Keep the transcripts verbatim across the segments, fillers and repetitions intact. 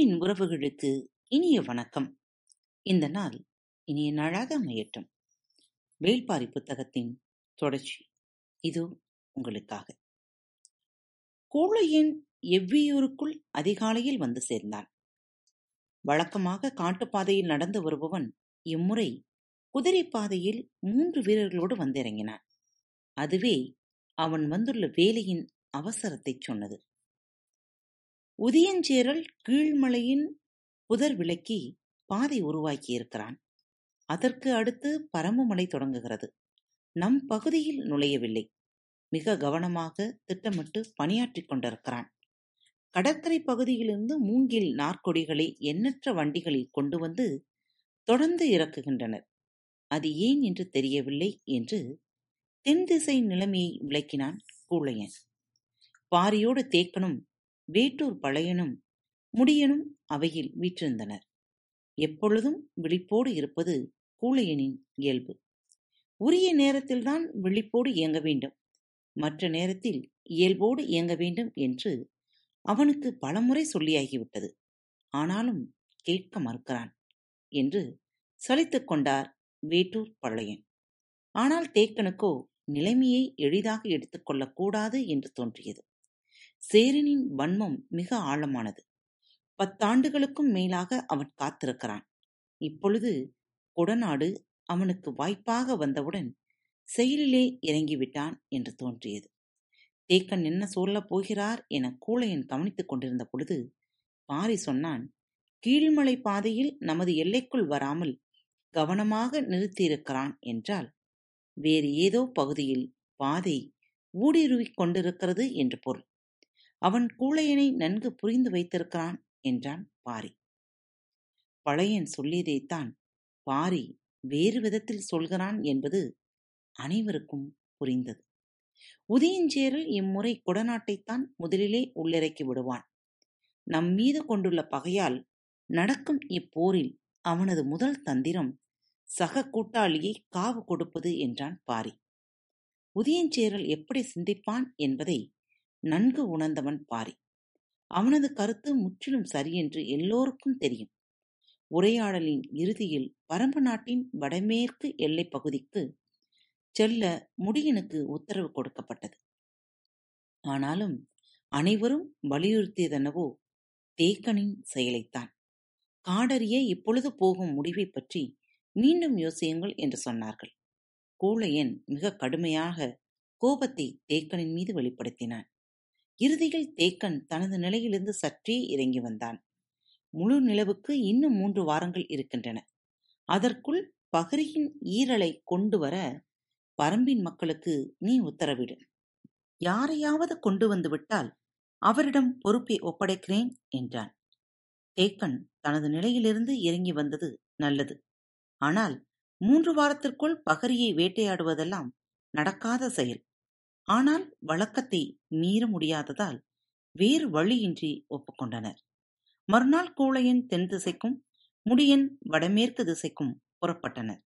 அன்பின் உறவுகளுக்கு இனிய வணக்கம். இந்த நாள் இனிய நாளாக அமையட்டும். வேள்பாரி புத்தகத்தின் தொடர்ச்சி இதோ உங்களுக்காக. கோழையன் எவ்வியூருக்குள் அதிகாலையில் வந்து சேர்ந்தான். வழக்கமாக காட்டுப்பாதையில் நடந்து வருபவன் இம்முறை குதிரை பாதையில் மூன்று வீரர்களோடு வந்திறங்கினான். அதுவே அவன் வந்துள்ள வேலையின் அவசரத்தை சொன்னது. உதியஞ்சேரல் கீழ்மலையின் புதர் விளக்கி பாதை உருவாக்கியிருக்கிறான். அதற்கு அடுத்து பரம்புமலை தொடங்குகிறது. நம் பகுதியில் நுழையவில்லை. மிக கவனமாக திட்டமிட்டு பணியாற்றி கொண்டிருக்கிறான். கடற்கரை பகுதியிலிருந்து மூங்கில் நாற்கொடிகளை எண்ணற்ற வண்டிகளில் கொண்டு வந்து தொடர்ந்து இறக்குகின்றனர். அது ஏன் என்று தெரியவில்லை என்று தென் திசை நிலைமையை விளக்கினான் கூழையன். பாரியோடு தேக்கனும் வேட்டூர் பழையனும் முடியனும் அவையில் வீற்றிருந்தனர். எப்பொழுதும் விழிப்போடு இருப்பது கூழையனின் இயல்பு. உரிய நேரத்தில்தான் விழிப்போடு இயங்க வேண்டும், மற்ற நேரத்தில் இயல்போடு இயங்க வேண்டும் என்று அவனுக்கு பலமுறை சொல்லியாகிவிட்டது. ஆனாலும் கேட்க மறுக்கிறான் என்று சலித்துக் கொண்டார் வேட்டூர் பழையன். ஆனால் தேக்கனுக்கோ நிலைமையை எளிதாக எடுத்துக்கொள்ளக்கூடாது என்று தோன்றியது. சேரனின் வன்மம் மிக ஆழமானது. பத்தாண்டுகளுக்கும் மேலாக அவன் காத்திருக்கிறான். இப்பொழுது கொடநாடு அவனுக்கு வாய்ப்பாக வந்தவுடன் செயலிலே இறங்கிவிட்டான் என்று தோன்றியது. தேக்கன் என்ன சொல்லப் போகிறார் என கூழையன் கவனித்துக் கொண்டிருந்த பொழுது பாரி சொன்னான், கீழ்மலை பாதையில் நமது எல்லைக்குள் வராமல் கவனமாக நிறுத்தியிருக்கிறான் என்றால் வேறு ஏதோ பகுதியில் பாதை ஊடுருவிக் கொண்டிருக்கிறது என்று பொருள். அவன் கூழையனை நன்கு புரிந்து வைத்திருக்கிறான் என்றான் பாரி. பழையன் சொல்லியதைத்தான் பாரி வேறு விதத்தில் சொல்கிறான் என்பது அனைவருக்கும் புரிந்தது. உதியஞ்சேரல் இம்முறை கொடநாட்டைத்தான் முதலிலே உள்ளிறக்கி விடுவான். நம் மீது கொண்டுள்ள பகையால் நடக்கும் இப்போரில் அவனது முதல் தந்திரம் சக கூட்டாளியை காவு கொடுப்பது என்றான் பாரி. உதியஞ்சேரல் எப்படி சிந்திப்பான் என்பதை நன்கு உணர்ந்தவன் பாரி. அவனது கருத்து முற்றிலும் சரியென்று எல்லோருக்கும் தெரியும். உரையாடலின் இறுதியில் பரம்பு நாட்டின் வடமேற்கு எல்லைப் பகுதிக்கு செல்ல முடியனுக்கு உத்தரவு கொடுக்கப்பட்டது. ஆனாலும் அனைவரும் வலியுறுத்தியதெனவோ தேக்கனின் செயலைத்தான். காடறிய இப்பொழுது போகும் முடிவை பற்றி மீண்டும் யோசியுங்கள் என்று சொன்னார்கள். கூழையன் மிக கடுமையாக கோபத்தை தேக்கனின் மீது வெளிப்படுத்தினான். இறுதியில் தேக்கன் தனது நிலையிலிருந்து சற்றே இறங்கி வந்தான். முழு நிலவுக்கு இன்னும் மூன்று வாரங்கள் இருக்கின்றன. அதற்குள் பகரியின் ஈரலை கொண்டு வர பரம்பின் மக்களுக்கு நீ உத்தரவிடு. யாரையாவது கொண்டு வந்துவிட்டால் அவரிடம் பொறுப்பை ஒப்படைக்கிறேன் என்றான். தேக்கன் தனது நிலையிலிருந்து இறங்கி வந்தது நல்லது. ஆனால் மூன்று வாரத்திற்குள் பகரியை வேட்டையாடுவதெல்லாம் நடக்காத செயல். ஆனால் வழக்கத்தை மீற முடியாததால் வேறு வழியின்றி ஒப்புக்கொண்டனர். மறுநாள் கூழையன் தென் திசைக்கும் முடியன் வடமேற்கு திசைக்கும் புறப்பட்டனர்.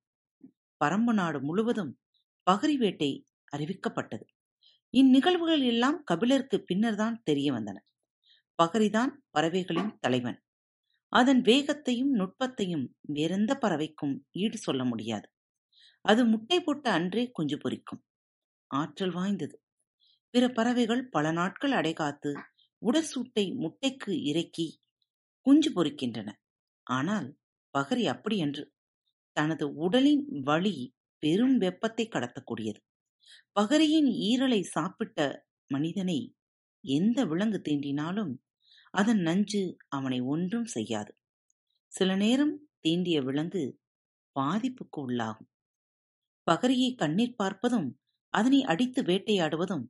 பரம்பு நாடு முழுவதும் பகரி வேட்டை அறிவிக்கப்பட்டது. இந்நிகழ்வுகள் எல்லாம் கபிலருக்கு பின்னர் தான் தெரிய வந்தன. பகரிதான் பறவைகளின் தலைவன். அதன் வேகத்தையும் நுட்பத்தையும் வேறெந்த பறவைக்கும் ஈடு சொல்ல முடியாது. அது முட்டை போட்ட அன்றே குஞ்சு பொறிக்கும் ஆற்றல் வாய்ந்தது. பிற பறவைகள் பல நாட்கள் அடைகாத்து உடற்சூட்டை முட்டைக்கு இறக்கி குஞ்சு பொறிக்கின்றன. ஆனால் பகரி அப்படியன்று. தனது உடலின் வலி பெரும் வெப்பத்தை கடத்தக்கூடியது. பகரியின் ஈரலை சாப்பிட்ட மனிதனை எந்த விலங்கு தீண்டினாலும் அதன் நஞ்சு அவனை ஒன்றும் செய்யாது. சில நேரம் தீண்டிய விலங்கு பாதிப்புக்கு உள்ளாகும். பகரியை கண்ணீர் பார்ப்பதும் அதனை அடித்து வேட்டையாடுவதும்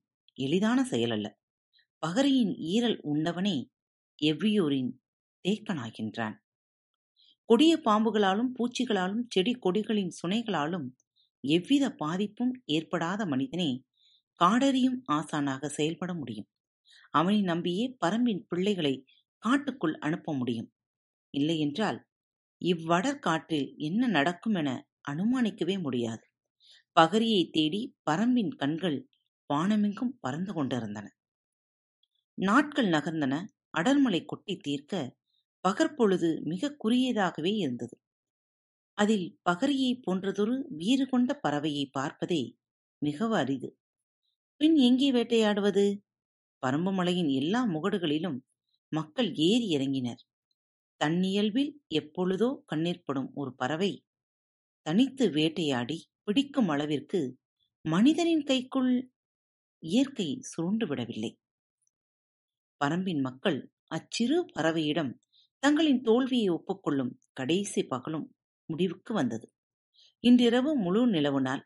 எளிதான செயலல்ல. பகரியின் ஈரல் உண்டவனே எவ்வியூரின் தேக்கனாகின்றான். கொடிய பாம்புகளாலும் பூச்சிகளாலும் செடி கொடிகளின் சுனைகளாலும் எவ்வித பாதிப்பும் ஏற்படாத மனிதனே காடறியும் ஆசானாக செயல்பட முடியும். அவனை நம்பியே பரம்பின் பிள்ளைகளை காட்டுக்குள் அனுப்ப முடியும். இல்லையென்றால் இவ்வடற்காற்றில் என்ன நடக்கும் என அனுமானிக்கவே முடியாது. பகரியை தேடி பரம்பின் கண்கள் வானமெங்கும் பறந்து கொண்டிருந்தன. நாட்கள் நகர்ந்தன. அடர்மலை கொட்டி தீர்க்க பகற்பொழுது மிக குறுகியதாகவே இருந்தது. அதில் பகரியை போன்றதொரு வீறு கொண்ட பறவையை பார்ப்பதே மிக அரிது. பின் எங்கே வேட்டையாடுவது? பரம்பு மலையின் எல்லா முகடுகளிலும் மக்கள் ஏறி இறங்கினர். தன்னியல்பில் எப்பொழுதோ கண்ணிற்படும் ஒரு பறவை தனித்து வேட்டையாடி பிடிக்கும் அளவிற்கு மனிதனின் கைக்குள் இயற்கை சுருண்டு விடவில்லை. பரம்பின் மக்கள் அச்சிறு பறவையிடம் தங்களின் தோல்வியை ஒப்புக்கொள்ளும் கடைசி பகலும் முடிவுக்கு வந்தது. இன்றிரவு முழு நிலவு நாள்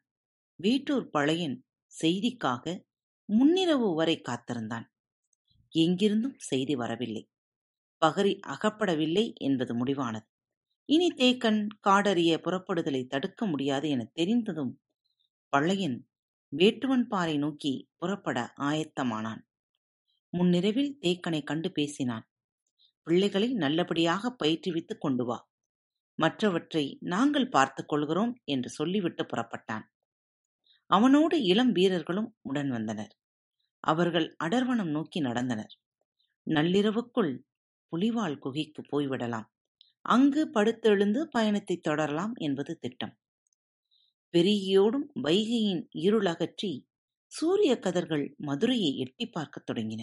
வேட்டூர் பழையன் செய்திக்காக முன்னிரவு வரை காத்திருந்தான். எங்கிருந்தும் செய்தி வரவில்லை. பகரி அகப்படவில்லை என்பது முடிவானது. இனி தேக்கன் காடறிய புறப்படுதலை தடுக்க முடியாது என தெரிந்ததும் பழையன் வேட்டுவன் பாறை நோக்கி புறப்பட ஆயத்தமானான். முன்னிரவில் தேக்கனை கண்டு பேசினான். பிள்ளைகளை நல்லபடியாக பயிற்றுவித்து கொண்டு வா, மற்றவற்றை நாங்கள் பார்த்துக் கொள்கிறோம் என்று சொல்லிவிட்டு புறப்பட்டான். அவனோடு இளம் வீரர்களும் உடன் வந்தனர். அவர்கள் அடர்வனம் நோக்கி நடந்தனர். நள்ளிரவுக்குள் புலிவால் குகைக்கு போய்விடலாம், அங்கு படுத்தெழுந்து பயணத்தை தொடரலாம் என்பது திட்டம். பெரியோடும் வைகையின் இருளகற்றி சூரிய கதிர்கள் மதுரையை எட்டி பார்க்கத் தொடங்கின.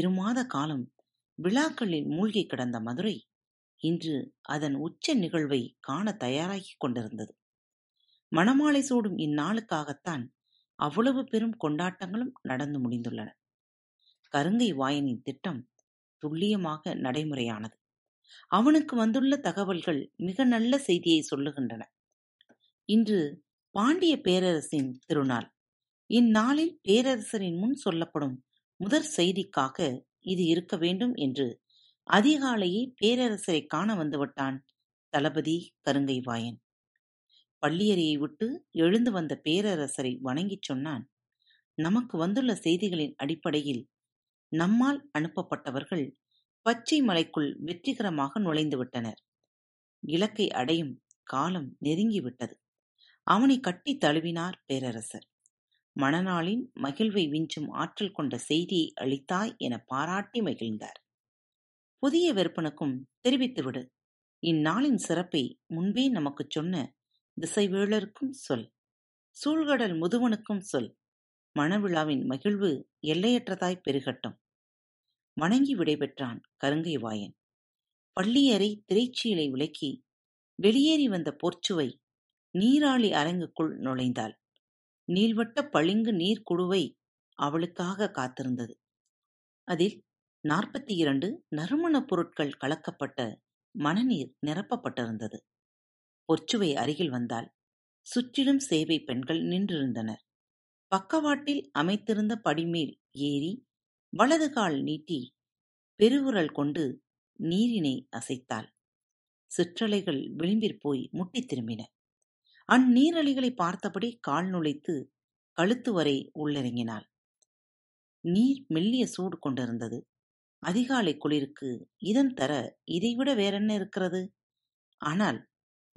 இருமாத காலம் விழாக்களில் மூழ்கி கிடந்த மதுரை இன்று அதன் உச்ச நிகழ்வை காண தயாராகி கொண்டிருந்தது. மணமாலை சூடும் இந்நாளுக்காகத்தான் அவ்வளவு பெரும் கொண்டாட்டங்களும் நடந்து முடிந்துள்ளன. கருங்கை வாயனின் திட்டம் துல்லியமாக நடைமுறையானது. அவனுக்கு வந்துள்ள தகவல்கள் மிக நல்ல செய்தியை சொல்லுகின்றன. இன்று பாண்டிய பேரரசின் திருநாள். இந்நாளில் பேரரசரின் முன் சொல்லப்படும் முதற் செய்திக்காக இது இருக்க வேண்டும் என்று அதிகாலையே பேரரசரை காண வந்துவிட்டான் தளபதி கருங்கை வாயன். பள்ளியறையை விட்டு எழுந்து வந்த பேரரசரை வணங்கிச் சொன்னான். நமக்கு வந்துள்ள செய்திகளின் அடிப்படையில் நம்மால் அனுப்பப்பட்டவர்கள் பச்சை மலைக்குள் வெற்றிகரமாக நுழைந்துவிட்டனர். இலக்கை அடையும் காலம் நெருங்கிவிட்டது. அவனை கட்டி தழுவினார் பேரரசர். மணநாளின் மகிழ்வை விஞ்சும் ஆற்றல் கொண்ட செய்தியை அளித்தாய் என பாராட்டி மகிழ்ந்தார். புதிய வெறுப்பனுக்கும் தெரிவித்துவிடு, இந்நாளின் சிறப்பை முன்பே நமக்கு சொன்ன திசைவேளருக்கும் சொல், சூழ்கடல் முதுவனுக்கும் சொல். மணவிழாவின் மகிழ்வு எல்லையற்றதாய் பெருகட்டும். வணங்கி விடைபெற்றான் கருங்கை வாயன். பள்ளியறை திரைச்சீலை விலக்கி வெளியேறி வந்த போர்ச்சுவை நீராளி அரங்குக்குள் நுழைந்தாள். நீள்வட்ட பளிங்கு நீர்க்குழுவை அவளுக்காக காத்திருந்தது. அதில் நாற்பத்தி இரண்டு நறுமணப் பொருட்கள் கலக்கப்பட்ட மணநீர் நிரப்பப்பட்டிருந்தது. பொற்சுவை அருகில் வந்தால் சுற்றிலும் சேவை பெண்கள் நின்றிருந்தனர். பக்கவாட்டில் அமைத்திருந்த படிமேல் ஏறி வலது கால் நீட்டி பெருவுரல் கொண்டு நீரினை அசைத்தாள். சிற்றலைகள் விளிம்பிற் போய் முட்டி திரும்பின. அந்நீரலைகளை பார்த்தபடி கால் நுழைத்து கழுத்து வரை உள்ளிறங்கினாள். நீர் மெல்லிய சூடு கொண்டிருந்தது. அதிகாலை குளிருக்கு இதன் தர இதைவிட வேறென்ன இருக்கிறது? ஆனால்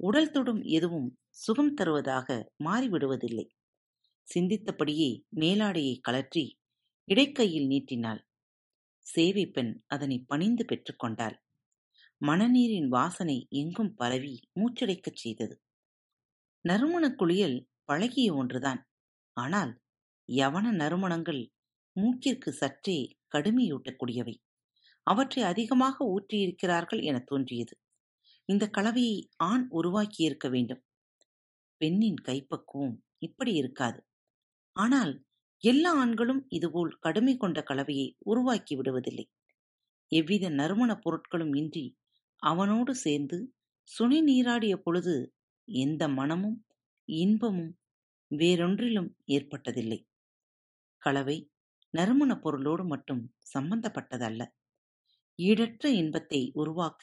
உடல் தொடும் எதுவும் சுகம் தருவதாக மாறிவிடுவதில்லை. சிந்தித்தபடியே மேலாடையை கலற்றி இடைக்கையில் நீட்டினாள். சேவை பெண் அதனை பணிந்து பெற்றுக்கொண்டாள். மணநீரின் வாசனை எங்கும் பரவி மூச்சடைக்கச் செய்தது. நறுமணக் குளியல் பழகிய ஒன்றுதான். ஆனால் யவன நறுமணங்கள் மூக்கிற்கு சற்றே கடுமையூட்டக்கூடியவை. அவற்றை அதிகமாக ஊற்றியிருக்கிறார்கள் என தோன்றியது. இந்த கலவையை ஆண் உருவாக்கியிருக்க வேண்டும். பெண்ணின் கைப்பக்குவம் இப்படி இருக்காது. ஆனால் எல்லா ஆண்களும் இதுபோல் கடுமை கொண்ட கலவையை உருவாக்கி விடுவதில்லை. எவ்வித நறுமணப் பொருட்களும் இன்றி அவனோடு சேர்ந்து சுனை நீராடிய பொழுது எந்த மனமும் இன்பமும் வேறொன்றிலும் ஏற்பட்டதில்லை. கலவை நறுமணப் பொருளோடு மட்டும் சம்பந்தப்பட்டதல்ல. ஈடற்ற இன்பத்தை உருவாக்க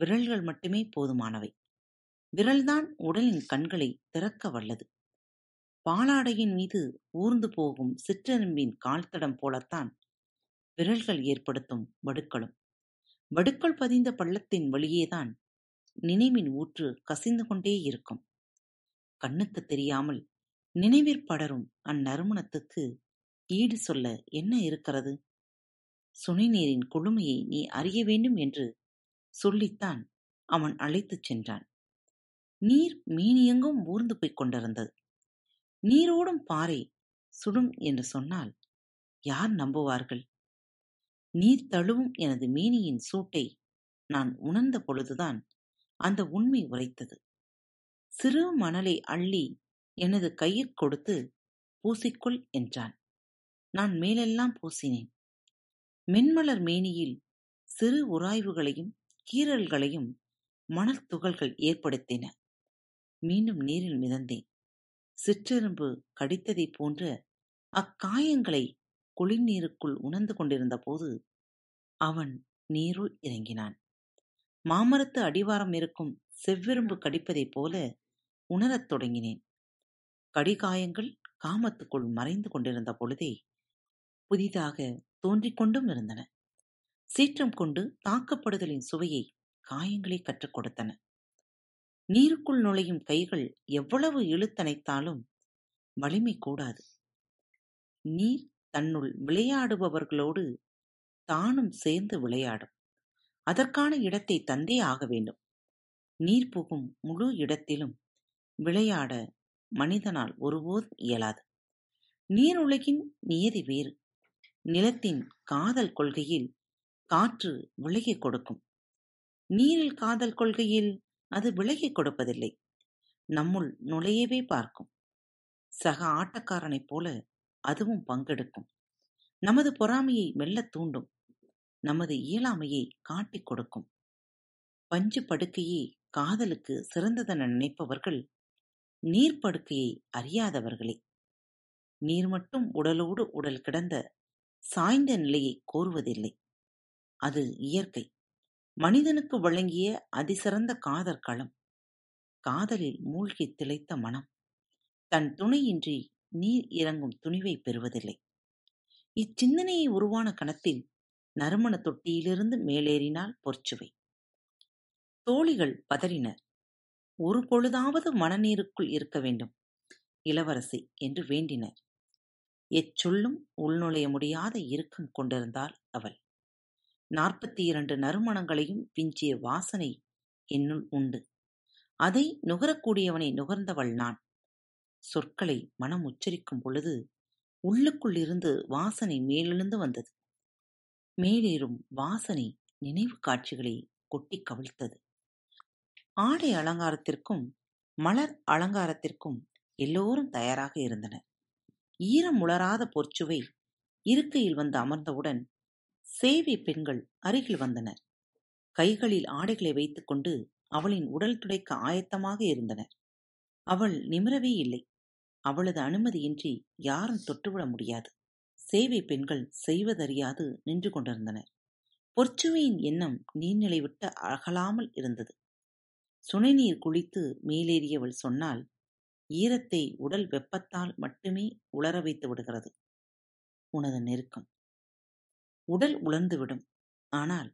விரல்கள் மட்டுமே போதுமானவை. விரல்தான் உடலின் கண்களை திறக்க வல்லது. பாலாடையின் மீது ஊர்ந்து போகும் சிற்றெரும்பின் கால்தடம் போலத்தான் விரல்கள் ஏற்படுத்தும் வடுக்களும். வடுக்கள் பதிந்த பள்ளத்தின் வழியேதான் நினைவின் ஊற்று கசிந்து கொண்டே இருக்கும். கண்ணுக்கு தெரியாமல் நினைவிற் படரும் அந்நறுமணத்துக்கு ஈடு சொல்ல என்ன இருக்கிறது? சுனைநீரின் குளுமையை நீ அறிய வேண்டும் என்று சொல்லித்தான் அவன் அழைத்துச் சென்றான். நீர் மீனியெங்கும் ஊர்ந்து போய்க் கொண்டிருந்தது. நீரோடும் பாறை சுடும் என்று சொன்னால் யார் நம்புவார்கள்? நீர் தழுவும் எனது மீனியின் சூட்டை நான் உணர்ந்த பொழுதுதான் அந்த உண்மை உரைத்தது. சிறு மணலை அள்ளி எனது கையில் கொடுத்து பூசிக்கொள் என்றான். நான் மேலெல்லாம் பூசினேன். மென்மலர் மேனியில் சிறு உராய்வுகளையும் கீறல்களையும் மணல் துகள்கள் ஏற்படுத்தின. மீண்டும் நீரில் மிதந்தேன். சிற்றெரும்பு கடித்ததை போன்ற அக்காயங்களை குளிர்நீருக்குள் உணர்ந்து கொண்டிருந்த போது அவன் நீருள் இறங்கினான். மாமரத்து அடிவாரம் இருக்கும் செவ்விரும்பு கடிப்பதைப் போல உணரத் தொடங்கினேன். கடிகாயங்கள் காமத்துக்குள் மறைந்து கொண்டிருந்த பொழுதே புதிதாக தோன்றிக் கொண்டும் இருந்தன. சீற்றம் கொண்டு தாக்கப்படுதலின் சுவையை காயங்களே கற்றுக் கொடுத்தன. நீருக்குள் நுழையும் கைகள் எவ்வளவு இழுத்தணைத்தாலும் வலிமை கூடாது. நீர் தன்னுள் விளையாடுபவர்களோடு தானும் சேர்ந்து விளையாடும். அதற்கான இடத்தை தந்தே ஆக வேண்டும். நீர் புகும் முழு இடத்திலும் விளையாட மனிதனால் ஒருபோதும் இயலாது. நீர் உலகின் நியதி வேறு. நிலத்தின் காதல் கொள்கையில் காற்று விலகிக் கொடுக்கும். நீரில் காதல் கொள்கையில் அது விலகிக் கொடுப்பதில்லை. நம்முள் நுழையவே பார்க்கும். சக ஆட்டக்காரனைப் போல அதுவும் பங்கெடுக்கும். நமது பொறாமையை மெல்லத் தூண்டும். நமது இயலாமையை காட்டிக் கொடுக்கும். பஞ்சு படுக்கையே காதலுக்கு சிறந்ததென நினைப்பவர்கள் நீர்ப்படுக்கையை அறியாதவர்களே. நீர் மட்டும் உடலோடு உடல் கிடந்த சாய்ந்த நிலையை கோருவதில்லை. அது இயற்கை மனிதனுக்கு வழங்கிய அதிசிறந்த காதற் களம். காதலில் மூழ்கி திளைத்த மனம் தன் துணையின்றி நீர் இறங்கும் துணிவை பெறுவதில்லை. இச்சிந்தனையை உருவான கணத்தில் நறுமண தொட்டியிலிருந்து மேலேறினால் பொற்சுவை. தோழிகள் பதறினர். ஒரு பொழுதாவது மனநீருக்குள் இருக்க வேண்டும் இளவரசி என்று வேண்டினர். எச்சொல்லும் உள்நுழைய முடியாத இறுக்கம் கொண்டிருந்தாள் அவள். நாற்பத்தி இரண்டு நறுமணங்களையும் பிஞ்சிய வாசனை என்னுள் உண்டு. அதை நுகரக்கூடியவனை நுகர்ந்தவள் நான். சொற்களை மனம் உச்சரிக்கும் பொழுது உள்ளுக்குள் இருந்து வாசனை மேலெழுந்து வந்தது. மேலேறும் வாசனை நினைவு காட்சிகளை கொட்டி கவிழ்த்தது. ஆடை அலங்காரத்திற்கும் மலர் அலங்காரத்திற்கும் எல்லோரும் தயாராக இருந்தனர். ஈரம் உலராத பொற்சுவை இருக்கையில் வந்து அமர்ந்தவுடன் சேவை பெண்கள் அருகில் வந்தனர். கைகளில் ஆடைகளை வைத்துக்கொண்டு அவளின் உடல் துடைக்க ஆயத்தமாக இருந்தனர். அவள் நிமிரவே இல்லை. அவளது அனுமதியின்றி யாரும் தொட்டுவிட முடியாது. சேவை பெண்கள் செய்வதறியாது நின்று கொண்டிருந்தனர். பொற்சுவையின் எண்ணம் நீர்நிலை விட்டு அகலாமல் இருந்தது. சுனைநீர் குளித்து மேலேறியவள் சொன்னால் ஈரத்தை உடல் வெப்பத்தால் மட்டுமே உலர வைத்து விடுகிறது. உனது நெருக்கம் உடல் உலர்ந்துவிடும். ஆனால்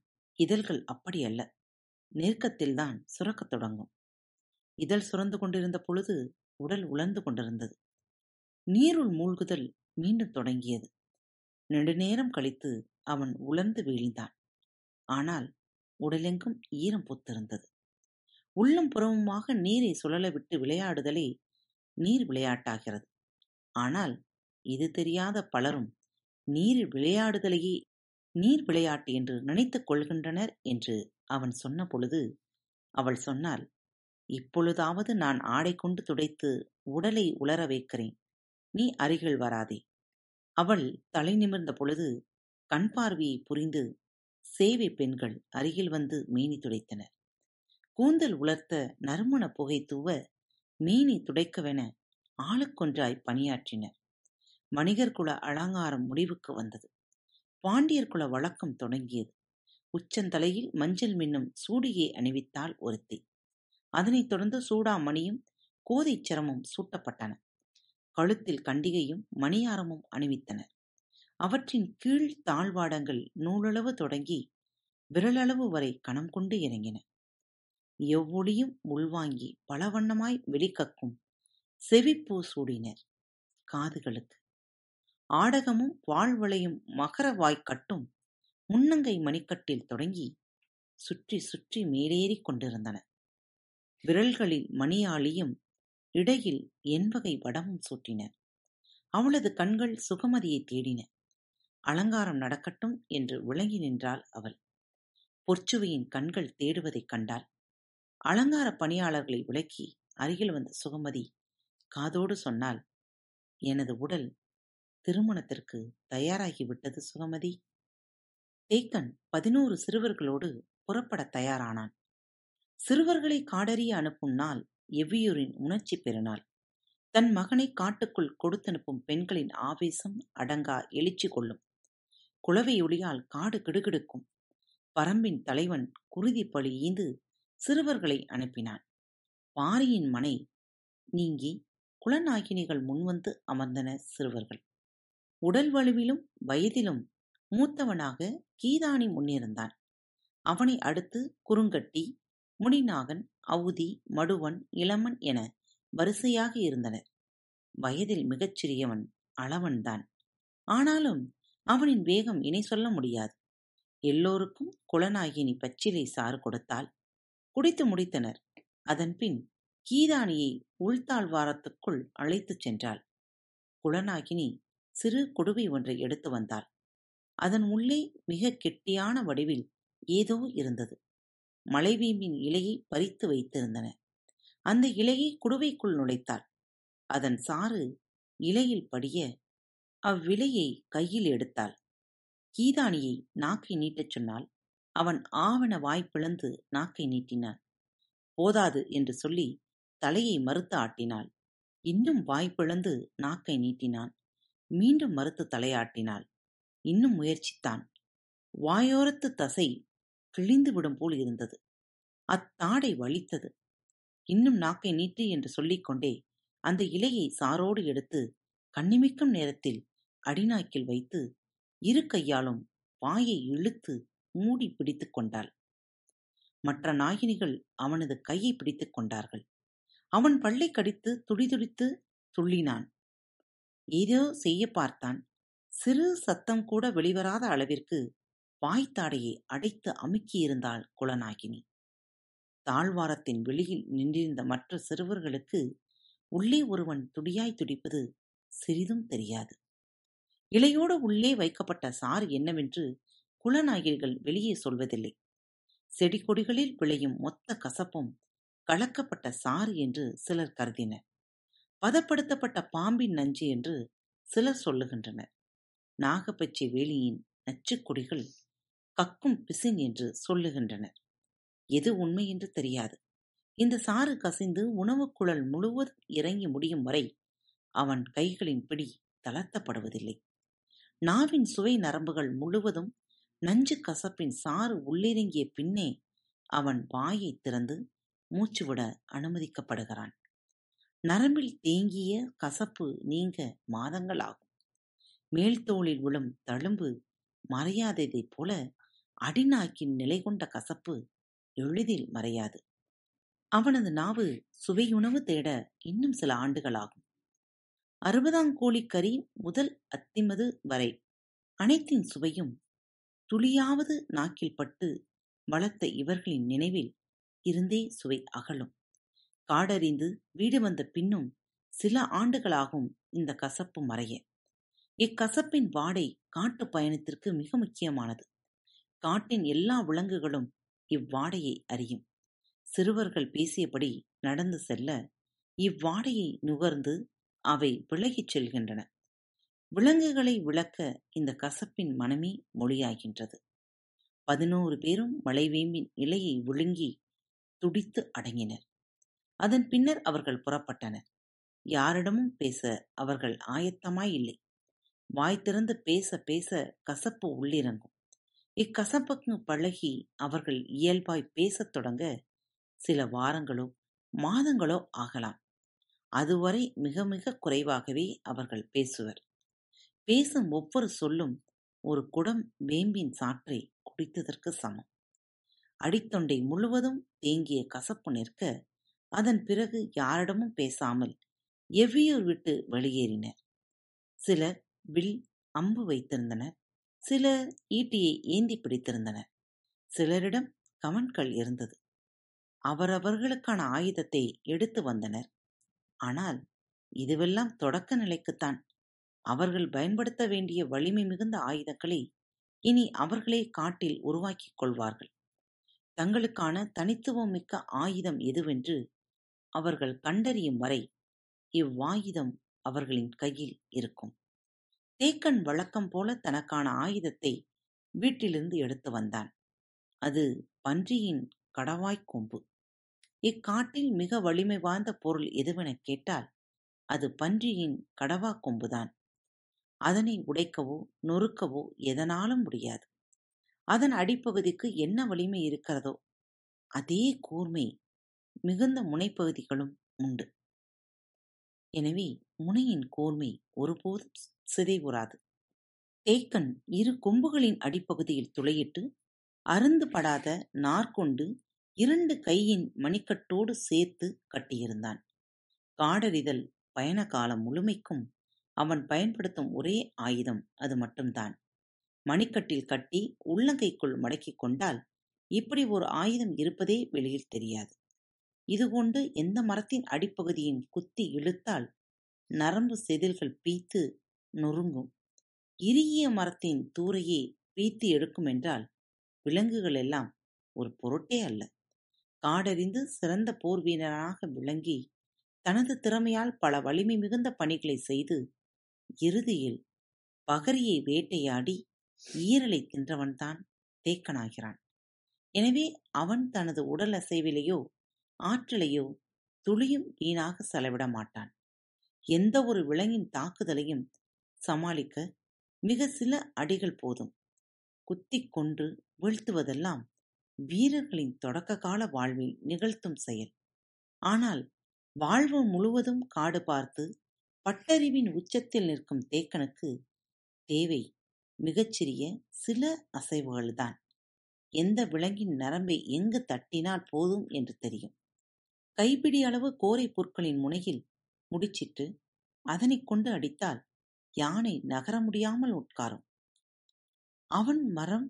இதழ்கள் அப்படி அல்ல. நெருக்கத்தில்தான் சுரக்கத் தொடங்கும். இதழ் சுரந்து கொண்டிருந்த பொழுது உடல் உலர்ந்து கொண்டிருந்தது. நீருள் மூழ்குதல் மீண்டும் தொடங்கியது. நெடுநேரம் கழித்து அவன் உலர்ந்து வீழ்ந்தான். ஆனால் உடலெங்கும் ஈரம் பூத்திருந்தது. உள்ளும் புறமுமாக நீரை சுழல விட்டு விளையாடுதலே நீர் விளையாட்டாகிறது. ஆனால் இது தெரியாத பலரும் நீர் விளையாடுதலையே நீர் விளையாட்டு என்று நினைத்துக் கொள்கின்றனர் என்று அவன் சொன்ன பொழுது அவள் சொன்னாள், இப்பொழுதாவது நான் ஆடை கொண்டு துடைத்து உடலை உலர வைக்கிறேன், நீ அருகில் வராதே. அவள் தலை நிமிர்ந்த பொழுது கண் பார்வையை புரிந்து சேவை பெண்கள் அருகில் வந்து மீனி துடைத்தனர். கூந்தல் உலர்த்த நறுமண புகை தூவ மீனி துடைக்கவென ஆளுக்கொன்றாய் பணியாற்றினர். வணிகர் குல அலங்காரம் முடிவுக்கு வந்தது. பாண்டியர் குல வழக்கம் தொடங்கியது. உச்சந்தலையில் மஞ்சள் மின்னும் சூடியை அணிவித்தாள் ஒருத்தி. அதனைத் தொடர்ந்து சூடாமணியும் கோதை சிரமும் சூட்டப்பட்டன. கழுத்தில் கண்டிகையும் மணியாரமும் அணிவித்தனர். அவற்றின் கீழ் தாழ்வாடங்கள் நூலளவு தொடங்கி விரலளவு வரை கணம் கொண்டு இறங்கின. எவ்வொளியும் உள்வாங்கி பலவண்ணமாய் வெளிக்கக்கும் செவிப்பூ சூடினர் காதுகளுக்கு. ஆடகமும் வாழ்வளையும் மகர வாய்க்கட்டும் முன்னங்கை மணிக்கட்டில் தொடங்கி சுற்றி சுற்றி மேலேறிக் கொண்டிருந்தன. விரல்களில் மணியாளியும் இடையில் எண்வகை வடமும் சூட்டின. அவளது கண்கள் சுகமதியை தேடின. அலங்காரம் நடக்கட்டும் என்று விளங்கி நின்றாள் அவள். பொற்சுவையின் கண்கள் தேடுவதைக் கண்டாள். அலங்கார பணியாளர்களை விலக்கி அருகில் வந்த சுகமதி காதோடு சொன்னாள், எனது உடல் திருமணத்திற்கு தயாராகிவிட்டது சுகமதி. தேக்கன் பதினோரு சிறுவர்களோடு புறப்பட தயாரானான். சிறுவர்களை காடறிய அனுப்பும் நாள் எவ்வியூரின் உணர்ச்சி பெருநாள். தன் மகனை காட்டுக்குள் கொடுத்தனுப்பும் பெண்களின் ஆவேசம் அடங்கா எழுச்சி கொள்ளும். குளவையொலியால் காடு கிடுகிடுக்கும். பரம்பின் தலைவன் குருதி பழி ஈந்து சிறுவர்களை அனுப்பினான். பாரியின் மனை நீங்கி குலநாயகினிகள் முன்வந்து அமர்ந்தன சிறுவர்கள். உடல் வலுவிலும் வயதிலும் மூத்தவனாக கீதானி முன்னிருந்தான். அவனை அடுத்து குறுங்கட்டி, முடிநாகன், அவுதி, மடுவன், இளமன் என வரிசையாக இருந்தனர். வயதில் மிகச் சிறியவன் அளவன்தான். ஆனாலும் அவனின் வேகம் இணை சொல்ல முடியாது. எல்லோருக்கும் குலநாயகினி பச்சிலை சாறு கொடுத்தால் குடித்து முடித்தனர். அதன்பின் கீதானியை உள்தாழ்வாரத்துக்குள் அழைத்துச் சென்றாள். குலநாயகினி சிறு கொடுவை ஒன்றை எடுத்து வந்தாள். அதன் உள்ளே மிக கெட்டியான வடிவில் ஏதோ இருந்தது. மலைவீம்பின் இலையை பறித்து வைத்திருந்தன. அந்த இலையை குடுவைக்குள் நுழைத்தாள். அதன் சாறு இலையில் படிய அவ்விலையை கையில் எடுத்தாள். கீதானியை நாக்கை நீட்டச் சொன்னால் அவன் ஆவண வாய்ப்பிழந்து நாக்கை நீட்டினான். போதாது என்று சொல்லி தலையை மறுத்து ஆட்டினாள். இன்னும் வாய்ப்பிழந்து நாக்கை நீட்டினான். மீண்டும் மறுத்து தலையாட்டினாள். இன்னும் முயற்சித்தான். வாயோரத்து தசை கிழிந்து விடும் போல் இருந்தது. அத்தாடை வலித்தது. இன்னும் நாக்கை நீட்டு என்று சொல்லிக்கொண்டே அந்த இலையை சாரோடு எடுத்து கண்ணிமிக்கும் நேரத்தில் அடிநாக்கில் வைத்து இரு கையாலும் வாயை இழுத்து மூடி பிடித்து கொண்டாள். மற்ற நாயினிகள் அவனது கையை பிடித்து கொண்டார்கள். அவன் பல்லை கடித்து துடிதுடித்து துள்ளினான். ஏதோ செய்ய பார்த்தான். சிறு சத்தம் கூட வெளிவராத அளவிற்கு வாய்த்தாடையை அடைத்து அமுக்கியிருந்தாள் குலநாயகினி. தாழ்வாரத்தின் வெளியில் நின்றிருந்த மற்ற சிறுவர்களுக்கு உள்ளே ஒருவன் துடியாய் துடிப்பது சிறிதும் தெரியாது. இலையோடு உள்ளே வைக்கப்பட்ட சாறு என்னவென்று குலநாயகிகள் வெளியே சொல்வதில்லை. செடிகொடிகளில் விளையும் மொத்த கசப்பும் கலக்கப்பட்ட சாறு என்று சிலர் கருதினர். பதப்படுத்தப்பட்ட பாம்பின் நஞ்சு என்று சிலர் சொல்லுகின்றனர். நாகப்பச்சை வேலியின் நச்சுக்கொடிகள் கக்கும் பிசின் என்று சொல்லுகின்றனர். எது உண்மை என்று தெரியாது. இந்த சாறு கசிந்து உணவுக்குழல் முழுவதும் இறங்கி முடியும் வரை அவன் கைகளின் பிடி தளர்த்தப்படுவதில்லை. நாவின் சுவை நரம்புகள் முழுவதும் நஞ்சு கசப்பின் சாறு உள்ளிறங்கிய பின்னே அவன் வாயை திறந்து மூச்சுவிட அனுமதிக்கப்படுகிறான். நரம்பில் தேங்கிய கசப்பு நீங்க மாதங்கள் ஆகும். மேல்தோளில் விழும் தழும்பு மறையாததைப் போல அடிநாக்கின் நிலை கொண்ட கசப்பு எளிதில் மறையாது. அவனது நாவு சுவையுணவு தேட இன்னும் சில ஆண்டுகளாகும். அறுபதாங்கோழி கறி முதல் அத்திமது வரை அனைத்தின் சுவையும் துளியாவது நாக்கில் பட்டு வளர்த்த இவர்களின் நினைவில் இருந்தே சுவை அகலும். காடறிந்து வீடு வந்த பின்னும் சில ஆண்டுகளாகும் இந்த கசப்பு மறைய. இக்கசப்பின் வாடை காட்டு பயணத்திற்கு மிக முக்கியமானது. காட்டின் எல்லா விலங்குகளும் இவ்வாடையை அறியும். சிறுவர்கள் பேசியபடி நடந்து செல்ல இவ்வாடையை நுகர்ந்து அவை விலகிச் செல்கின்றன. விலங்குகளை விளக்க இந்த கசப்பின் மனமே மொழியாகின்றது. பதினோரு பேரும் மலைவேம்பின் இலையை விழுங்கி துடித்து அடங்கினர். அதன் பின்னர் அவர்கள் புறப்பட்டனர். யாரிடமும் பேச அவர்கள் ஆயத்தமாயில்லை. வாய் திறந்து பேச பேச கசப்பு உள்ளிறங்கும். இக்கசப்புக்கு பழகி அவர்கள் இயல்பாய் பேசத் தொடங்க சில வாரங்களோ மாதங்களோ ஆகலாம். அதுவரை மிக மிக குறைவாகவே அவர்கள் பேசுவர். பேசும் ஒவ்வொரு சொல்லும் ஒரு குடம் வேம்பின் சாற்றை குடித்ததற்கு சமம். அடித்தொண்டை முழுவதும் தேங்கிய கசப்பு நிற்க அதன் பிறகு யாரிடமும் பேசாமல் எவ்வியூர் விட்டு வெளியேறினர். சிலர் வில் அம்பு வைத்திருந்தனர். சிலர் ஈட்டியை ஏந்தி பிடித்திருந்தனர். சிலரிடம் கவன்கள் இருந்தது. அவரவர்களுக்கான ஆயுதத்தை எடுத்து வந்தனர். ஆனால் இதுவெல்லாம் தொடக்க நிலைக்குத்தான். அவர்கள் பயன்படுத்த வேண்டிய வலிமை மிகுந்த ஆயுதங்களை இனி அவர்களே காட்டில் உருவாக்கிக் கொள்வார்கள். தங்களுக்கான தனித்துவம் மிக்க ஆயுதம் எதுவென்று அவர்கள் கண்டறியும் வரை இவ்வாயுதம் அவர்களின் கையில் இருக்கும். தேக்கன் வழக்கம் போல தனக்கான ஆயுதத்தை வீட்டிலிருந்து எடுத்து வந்தான். அது பன்றியின் கடவாய்க்கொம்பு. இக்காட்டில் மிக வலிமை வாய்ந்த பொருள் எதுவென கேட்டால் அது பன்றியின் கடவாக்கொம்புதான். அதனை உடைக்கவோ நொறுக்கவோ எதனாலும் முடியாது. அதன் அடிப்பகுதிக்கு என்ன வலிமை இருக்கிறதோ அதே கூர்மை மிகுந்த முனைப்பகுதிகளும் உண்டு. எனவே முனையின் கூர்மை ஒருபோதும் சிதைவுறாது. தேக்கன் இரு கொம்புகளின் அடிப்பகுதியில் துளையிட்டு அருந்து படாத நார்கொண்டு இரண்டு கையின் மணிக்கட்டோடு சேர்த்து கட்டியிருந்தான். காடறிதல் பயண காலம் முழுமைக்கும் அவன் பயன்படுத்தும் ஒரே ஆயுதம் அது மட்டும்தான். மணிக்கட்டில் கட்டி உள்ளங்கைக்குள் மடக்கிக் கொண்டால் இப்படி ஒரு ஆயுதம் இருப்பதே வெளியில் தெரியாது. இதுகொண்டு எந்த மரத்தின் அடிப்பகுதியும் குத்தி இழுத்தால் நரம்பு செதில்கள் பீத்து நொறுங்கும். இறுகிய மரத்தின் தூரையே பீத்து எடுக்கும் என்றால் விலங்குகள் எல்லாம் ஒரு பொருட்டே அல்ல. காடறிந்து சிறந்த போர் வீரனாக விளங்கி தனது திறமையால் பல வலிமை மிகுந்த பணிகளை செய்து இறுதியில் பகரியை வேட்டையாடி ஈரலை தின்றவன்தான் தேக்கனாகிறான். எனவே அவன் தனது உடல் அசைவிலையோ ஆற்றலையோ துளியும் வீணாக செலவிட மாட்டான். எந்த ஒரு விலங்கின் தாக்குதலையும் சமாளிக்க மிக சில அடிகள் போதும். குத்திக் கொன்று வீழ்த்துவதெல்லாம் வீரர்களின் தொடக்க கால வாழ்வில் நிகழ்த்தும் செயல். ஆனால் வாழ்வு முழுவதும் காடு பார்த்து பட்டறிவின் உச்சத்தில் நிற்கும் தேக்கனுக்கு தேவை மிகச்சிறிய சில அசைவுகள்தான். எந்த விலங்கின் நரம்பை எங்கு தட்டினால் போதும் என்று தெரியும். கைப்பிடி அளவு கோரை புற்களின் முனையில் முடிச்சிட்டு அதனை கொண்டு அடித்தால் யானை நகர முடியாமல் உட்காரும். அவன் மரம்,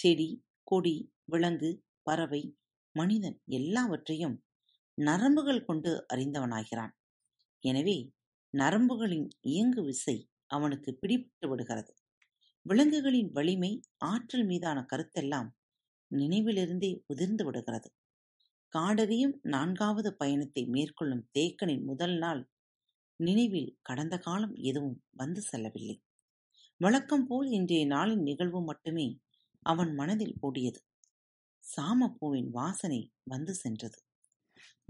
செடி, கொடி, விலங்கு, பறவை, மனிதன் எல்லாவற்றையும் நரம்புகள் கொண்டு அறிந்தவனாகிறான். எனவே நரம்புகளின் இயங்கு விசை அவனுக்கு பிடிபட்டு விடுகிறது. விலங்குகளின் வலிமை, ஆற்றல் மீதான கருத்தெல்லாம் நினைவிலிருந்தே உதிர்ந்து விடுகிறது. காடறியும் நான்காவது பயணத்தை மேற்கொள்ளும் தேக்கனின் முதல் நாள் நினைவில் கடந்த காலம் எதுவும் வந்து செல்லவில்லை. வழக்கம் போல் இன்றைய நாளின் நிகழ்வு மட்டுமே அவன் மனதில் ஓடியது. சாமப்பூவின் வாசனை வந்து சென்றது.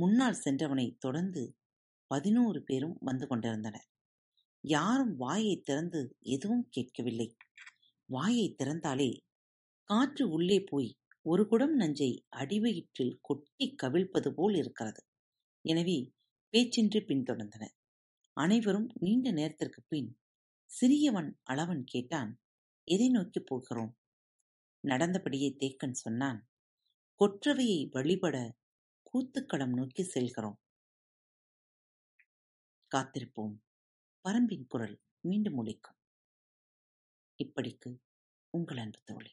முன்னால் சென்றவனை தொடர்ந்து பதினோரு பேரும் வந்து கொண்டிருந்தனர். யாரும் வாயை திறந்து எதுவும் கேட்கவில்லை. வாயை திறந்தாலே காற்று உள்ளே போய் ஒரு குடம் நஞ்சை அடிவயிற்றில் கொட்டி கவிழ்ப்பது போல் இருக்கிறது. எனவே பேச்சின்றி பின்தொடர்ந்தனர். அனைவரும் நீண்ட நேரத்திற்கு பின் சிறியவன் அளவன் கேட்டான், எதை நோக்கி போகிறோம்? நடந்தபடியே தேக்கன் சொன்னான், கொற்றவையை வழிபட கூத்துக்களம் நோக்கி செல்கிறோம். காத்திருப்போம். பரம்பின் குரல் மீண்டும் ஒலிக்கும். இப்படிக்கு உங்கள் அன்பு தோழி.